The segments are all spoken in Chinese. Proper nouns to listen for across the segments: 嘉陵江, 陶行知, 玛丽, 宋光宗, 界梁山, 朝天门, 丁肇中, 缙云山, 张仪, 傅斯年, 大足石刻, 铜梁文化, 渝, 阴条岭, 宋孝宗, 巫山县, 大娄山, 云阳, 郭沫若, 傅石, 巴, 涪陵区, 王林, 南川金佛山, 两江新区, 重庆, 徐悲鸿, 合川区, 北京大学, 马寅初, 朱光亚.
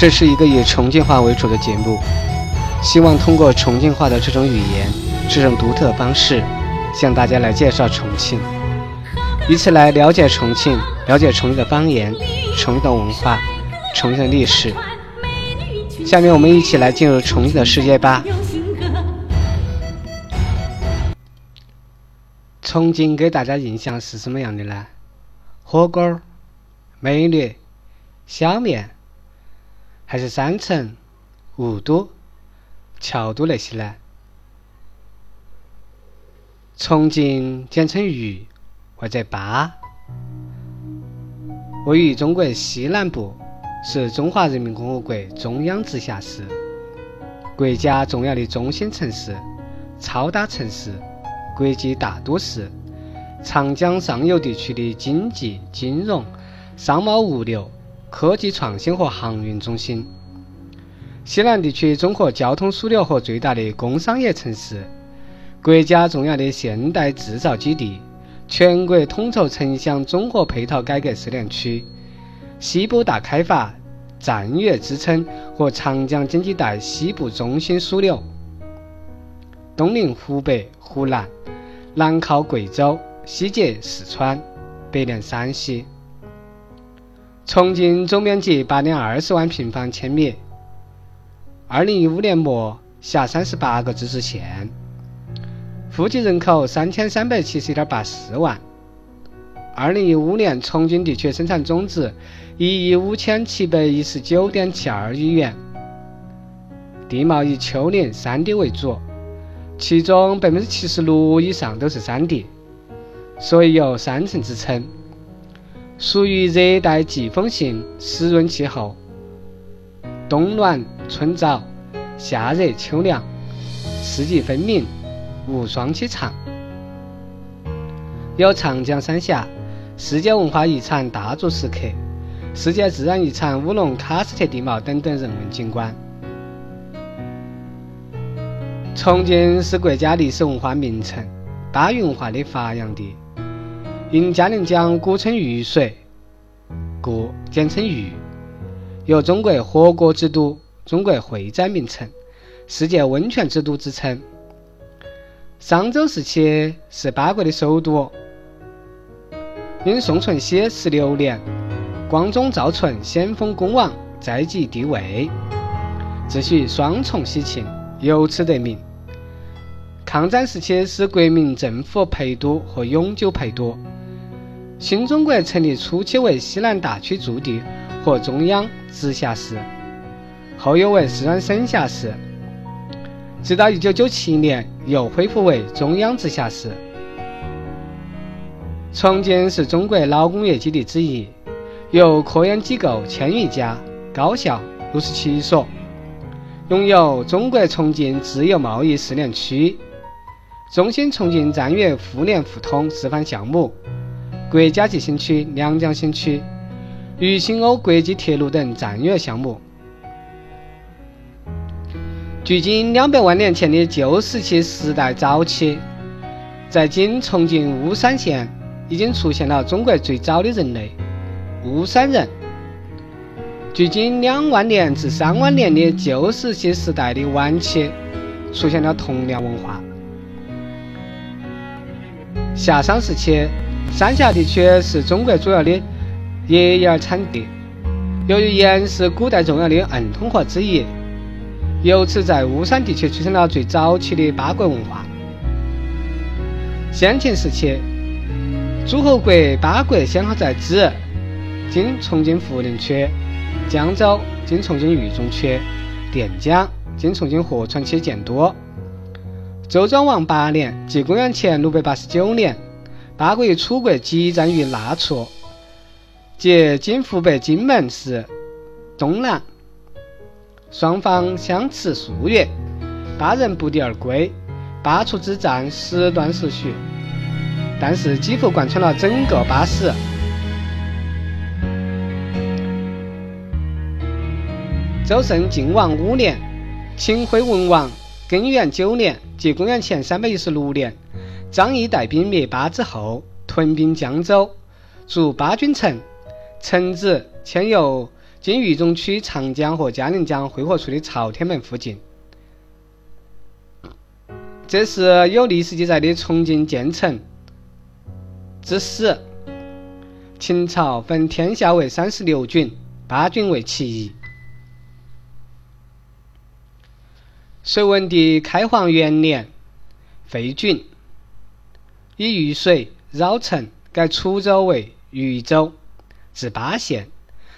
这是一个以重庆话为主的节目，希望通过重庆话的这种语言，这种独特方式，向大家来介绍重庆，以此来了解重庆，了解重庆的方言、重庆的文化、重庆的历史。下面我们一起来进入重庆的世界吧。重庆给大家印象是什么样的呢？火锅、美女、小面，还是山城、雾都、桥都那些呢？重庆简称渝或者巴，位于中国西南部，是中华人民共和国中央直辖市，国家重要的中心城市、超大城市、国际大都市，长江上游地区的经济、金融、商贸、物流、科技创新和航运中心，西南地区综合交通枢纽和最大的工商业城市，国家重要的现代制造基地，全国统筹城乡综合配套改革试验区，西部大开发战略支撑和长江经济带西部中心枢纽，东临湖北、湖南，南靠贵州，西接四川，北连山西。重庆总面积820万平方千米，2015年末辖38个自治县，户籍人口3371.84万，2015年重庆地区生产总值15579.72亿元，地貌以丘陵、山地为主，其中76%以上都是山地，所以有山城之称。属于热带季风性湿润气候，冬暖春早，夏热秋凉，四季分明，无霜期长，有长江三峡、世界文化遗产大足石刻、世界自然遗产乌龙喀斯特地貌等等人文景观。重庆是国家历史文化名城、巴渝文化的发扬地，因嘉陵江古称渝水，故简称渝，有中国火锅之都、中国会展名城、世界温泉之都之称。商周时期是巴国的首都，因宋存熙16年光宗赵存咸丰恭王在即帝位，自诩双重喜庆，由此得名。抗战时期是国民政府陪都和永久陪都。新中国成立初期为西南大区驻地和中央直辖市，后又为四川省辖市，直到1997年又恢复为中央直辖市。重庆是中国老工业基地之一，有科研机构1000余家，高校67所，拥有中国重庆自由贸易试验区、中心重庆战略互联互通示范项目、国家级新区、两江新区、渝新瓯国际铁路等战略项目。距今200万年前的旧石器时代早期，在今重庆巫山县已经出现了中国最早的人类巫山人。距今2万年至3万年的旧石器时代的晚期，出现了铜梁文化。夏商时期，三峡地区是中国主要的页岩产地，由于盐是古代重要的硬通货之一，由此在巫山地区出现了最早期的巴国文化。先秦时期，诸侯国、巴国先后在梓（今重庆涪陵区）、江州（今重庆渝中区）、典江（今重庆合川区）建都。周庄王8年（即公元前689年），巴国与楚国激战于那处，即今湖北荆门市东南。双方相持数月，巴人不敌而归。巴楚之战时断时续，但是几乎贯穿了整个巴史。周圣晋王5年，秦惠文王庚元9年，即公元前316年，张仪带兵灭巴之后，屯兵江州，筑巴军城，城址迁有今渝中区长江和嘉陵江汇合处的朝天门附近。这是有历史记载的重庆建成之始，秦朝分天下为36郡，8郡为其一。隋文帝开皇元年，费郡以渝水绕城，改楚州为渝州，至巴县。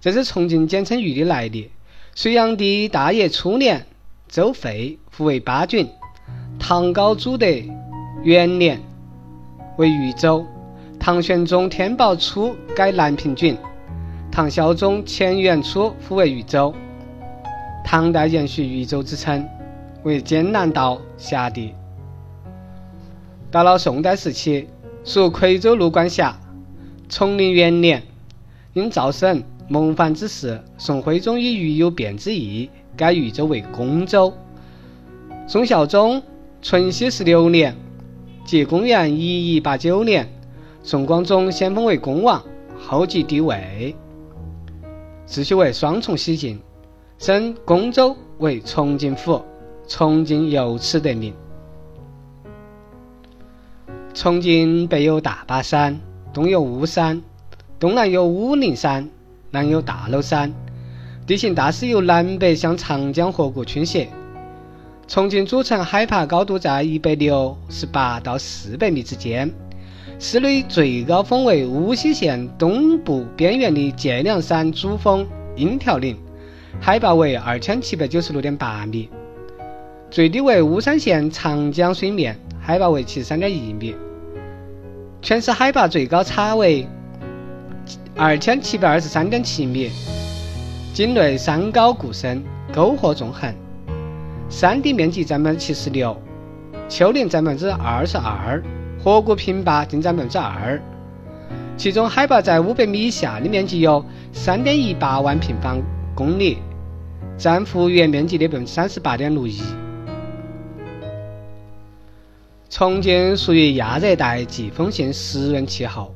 这是重庆简称渝的来历。隋炀帝大业初年，州费复为8郡。唐高祖的元年为渝州，唐玄宗天宝初改南平郡，唐孝宗乾元初复为渝州。唐代延续渝州之称，为江南道辖地。到了宋代时期，属夔州路管辖。崇宁元年，因赵省谋反之事，宋徽宗以渝有变之意，改渝州为公州。宋孝宗淳熙16年，即公元1189年，宋光宗先封为恭王，后继帝位，自诩为双重西晋，升恭州为重庆府，重庆由此得名。重庆北有大巴山，东有巫山，东南有武陵山，南有大娄山，地形大致由南北向长江河谷倾斜。重庆主城海拔高度在168到400米之间，市内最高峰为无锡县东部边缘的界梁山主峰阴条岭，海拔为2796.8米，最低为巫山县长江水面，海拔为73.1米。全市海拔最高差为2723.7米，境内山高谷深，沟壑纵横，山地面积占76%，丘陵占22%，河谷平坝仅占2%。其中海拔在500米以下的面积有3.18万平方公里，占幅员面积的38.61%。重庆属于亚热带季风性湿润气候，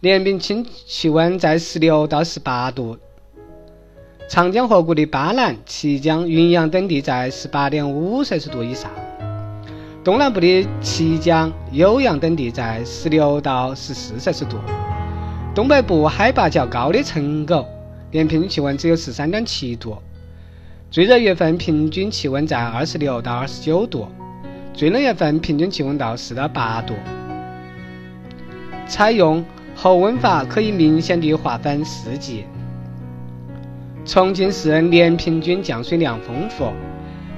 年平均气温在16到18度。长江河谷的巴南、綦江、云阳等地在18.5摄氏度以上，东南部的綦江、酉阳等地在16到14摄氏度。东北部海拔较高的成都，年平均气温只有13.7度，最热月份平均气温在26到29度，最冷月份平均气温到4到8度。采用候温法可以明显地划分四季。重庆市年平均降水量丰富，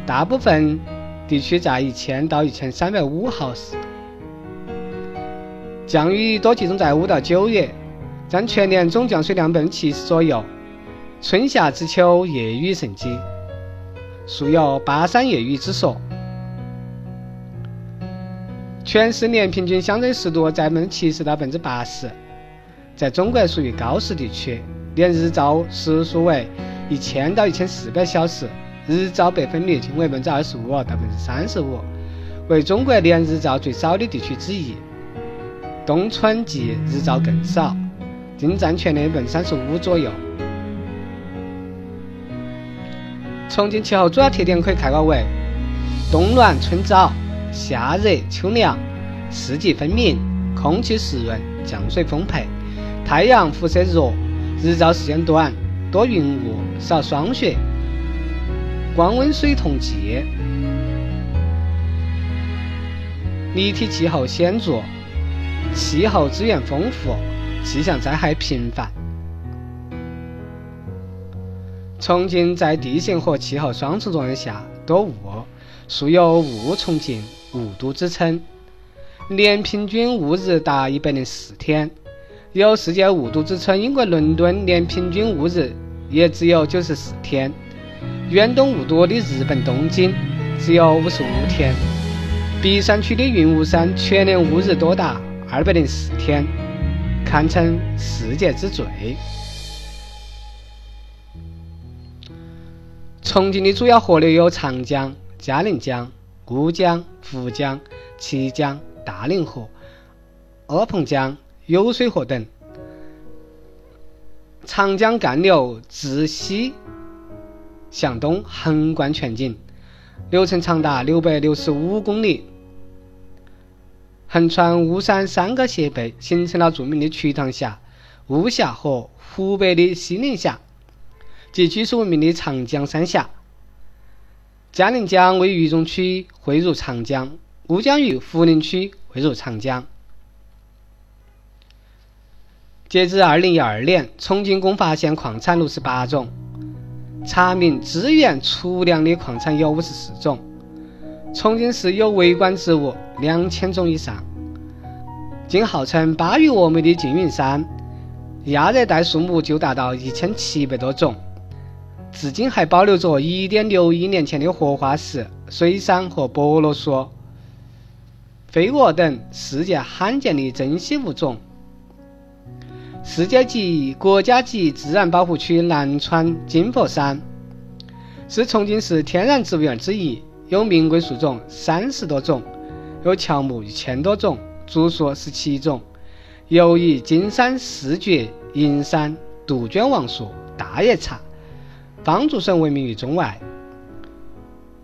大部分地区在1000到1350毫时，降雨多集中在5到9月，占全年总降水量70%左右。春夏之秋夜雨盛极，素有巴山夜雨之说。全市年平均乡镇湿度在70%到80%，在中国属于高湿地区。连日照时数为1000到1400小时，日照百分率仅为25%到35%，为中国连日照最少的地区之一。冬春季日照更少，仅占全年35%左右。重庆气候主要特点可以概括为：冬暖春燥，夏热秋凉，四季分明，空气湿润，降水丰沛，太阳辐射弱，日照时间短，多云雾，少霜雪，光温水同济，立体气候显著，气候资源丰富，气象灾害频繁。重庆在地形和气候双重作用下多雾，素有雾重庆、雾都之称，年平均雾日达104天。有世界雾都之称，英国伦敦年平均雾日也只有94天，远东雾都的日本东京只有55天。璧山区的云雾山全年雾日多达204天，堪称世界之最。重庆的主要河流有长江、嘉陵江、乌江、涪江、綦江、大凌河、阿彭江、酉水河等。长江干流自西向东横贯全景，流程长达665公里，横穿巫山3个斜背，形成了著名的瞿塘峡、巫峡和湖北的西宁峡及居所闻名的长江三峡。嘉陵江为渝中区汇入长江，吴江与涪陵区汇入长江。截至2012年，重庆共发现矿产68种，查明资源储量的矿产有54种，重庆市有围观植物2000种以上。仅号称巴渝峨眉的缙云山亚热带树木就达到1700多种，至今还保留着1.61年前的荷花石、水杉和菠萝树、飞蛾等世界罕见的珍稀物种。世界级、国家级自然保护区南川金佛山是重庆市天然植物园之一，有名贵树种30多种，有乔木1000多种，竹树17种，尤以金山四绝、银山、杜鹃王树、大叶茶、方竹笋闻名于中外。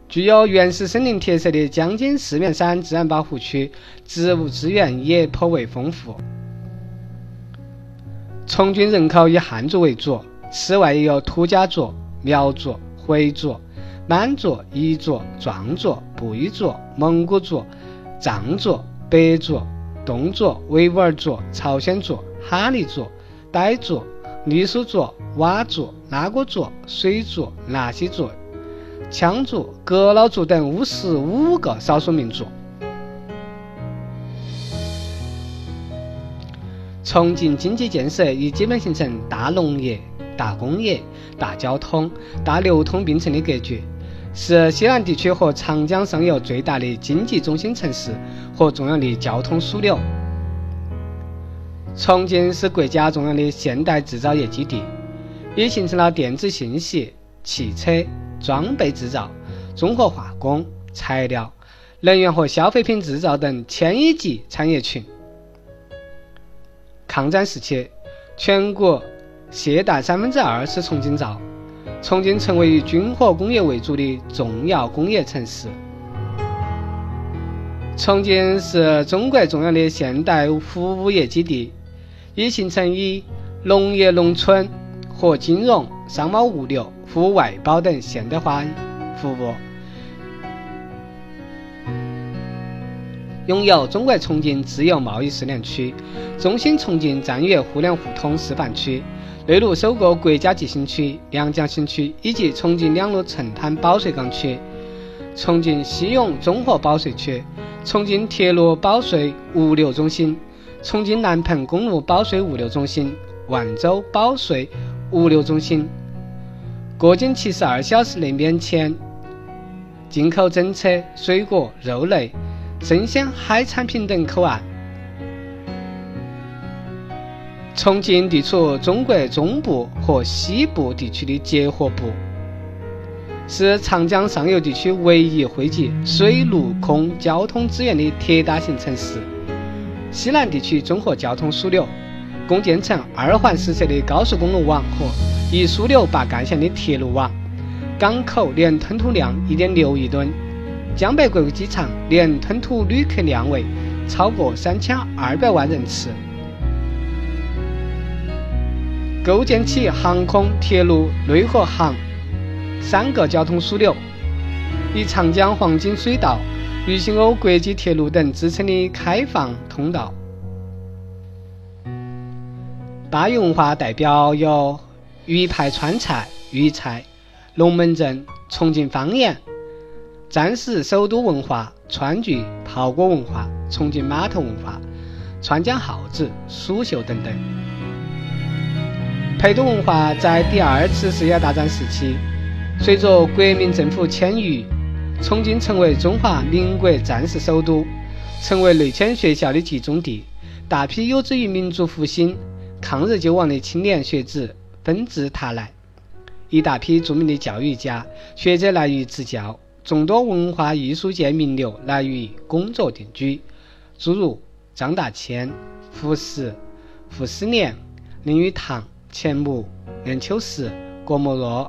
具有原始森林特色的江津四面山自然保护区植物资源也颇为丰富。重庆人口以汉族为主，此外也有土家族、苗族、回族、满族、彝族、壮族、布依族、蒙古族、藏族、白族、侗族、维吾尔族、朝鲜族、哈尼族、傣族、傈僳族、佤族、拉祜族、绥族、纳西族、羌族、仡佬族等55个少数民族。重庆经济建设已基本形成大农业、大工业、大交通、大流通并存的格局，是西南地区和长江上游最大的经济中心城市和重要的交通枢纽。重庆是国家重要的现代制造业基地，也形成了电子信息、汽车、装备制造、综合化工、材料、能源和消费品制造等1000亿级产业群。抗战时期，全国懈怠2%是重庆造，重庆成为以军火工业为主的重要工业城市。重庆是中国重要的现代服务业基地，已形成以农业农村和金融、商贸物流、服务外包等现代化服务，拥有中国重庆自由贸易试验区、中心重庆战略互联互通示范区、内陆首个国家级新区良江新区以及重庆两路成滩保税港区、重庆西涌综合保税区、重庆铁路保税物流中心、重庆南彭公路保税物流中心、万州保税物流中心。过境72小时内免签进口整车、水果、肉类、生鲜海产品等口岸。重庆地处中国中部和西部地区的结合部，是长江上游地区唯一汇集水陆空交通资源的铁打型城市，西南地区综合交通枢纽，共建成2环4侧的高速公路网和以枢纽把干线的铁路网，港口年吞吐量1.6亿吨，江北国际机场年吞吐旅客量为超过3200万人次，构建起航空、铁路、内河航3个交通枢纽，以长江黄金水道、渝新欧国际铁路等支撑的开放通道。巴渝文化代表有渝派川菜、渝菜、龙门阵、重庆方言、战时首都文化、川剧、泡锅文化、重庆码头文化、川江号子、蜀绣等等。陪都文化在第2次世界大战时期，随着国民政府迁渝，重庆成为中华民国战时首都，成为内迁学校的集中地，大批有志于民族复兴、抗日救亡的青年学子纷至沓来，一大批著名的教育家、学者来渝执教，众多文化艺术界名流来渝工作定居，诸如张大千、傅石、傅斯年、林语堂、钱穆、任秋实、郭沫若、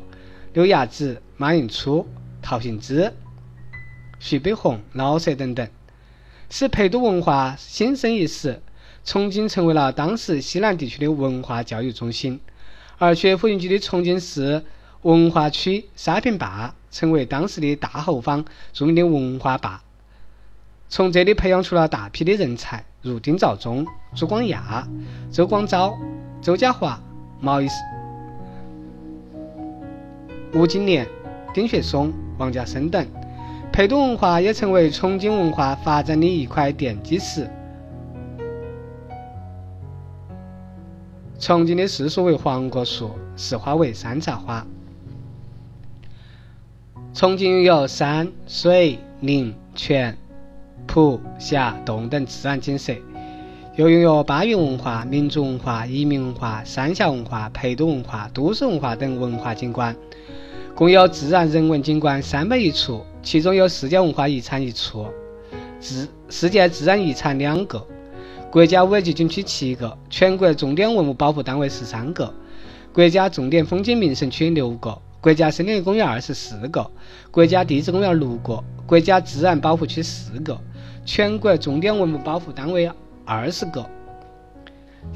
刘亚志、马寅初、陶行知、徐悲鸿、老舍等等，使陪读文化新生一时。重庆成为了当时西南地区的文化教育中心，而学府云集的重庆市文化区沙坪坝成为当时的大后方著名的文化坝。从这里培养出了大批的人才，如丁肇中、朱光亚、周光召、周家华、吴金莲、丁雪松、王家生等。陪读文化也成为重庆文化发展的一块奠基石。重庆的柿树为黄果树，柿花为山茶花。重庆有山水林泉浦峡洞等自然景色，又拥有巴渝文化、民族文化、移民文化、三峡文化、陪读文化、都市文化等文化景观，共有自然人文景观301处，其中有世界文化遗产1处，世界自然遗产2个，国家5级景区7个，全国重点文物保护单位13个，国家重点风景名胜区6个，国家森林公园24个，国家地质公园6个，国家自然保护区4个，全国重点文物保护单位20个。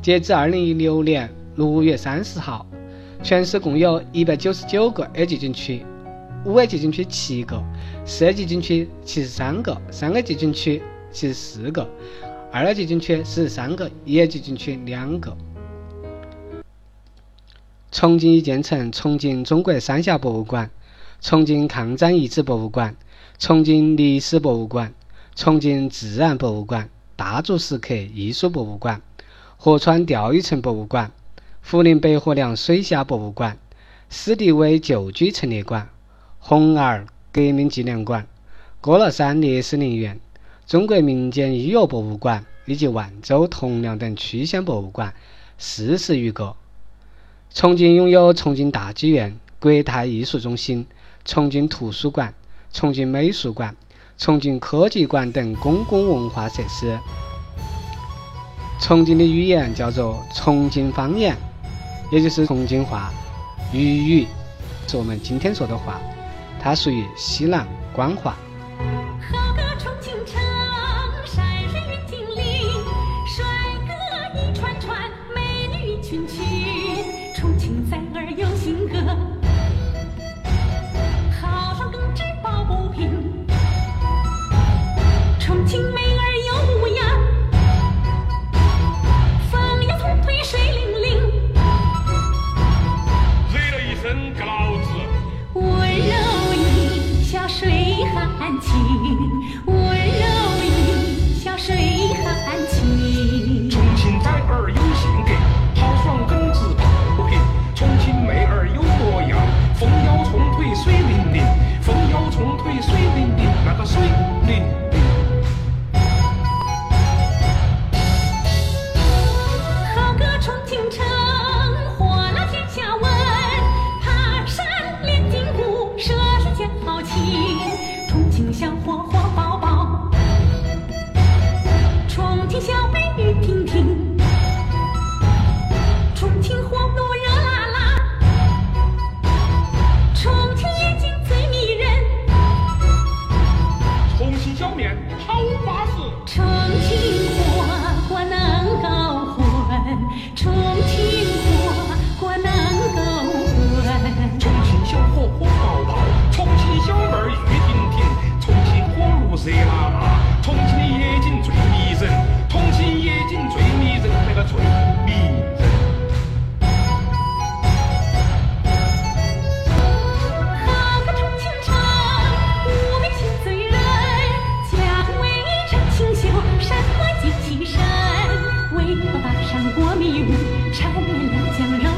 截至2016年6月30号，全市共有199个 A 级景区，5级景区7个，10级景区73个，3级景区74个，2级景区13个，1级景区2个。重庆已建成重庆中国三峡博物馆、重庆抗战遗址博物馆、重庆历史博物馆、重庆自然博物馆、傣族石刻艺术博物馆、合川钓鱼城博物馆、涪陵北河梁水下博物馆、史迪威旧居陈列馆、红二革命纪念馆、歌乐山烈士陵园、中国民间医药博物馆以及万州、铜梁等区县博物馆40余个。重庆拥有重庆大剧院、国泰艺术中心、重庆图书馆、重庆美术馆、重庆科技馆等公共文化设施。重庆的语言叫做重庆方言，也就是重庆话。渝语是我们今天说的话，它属于西南官话。山河精气神，为何坝上国民缠绵两江人？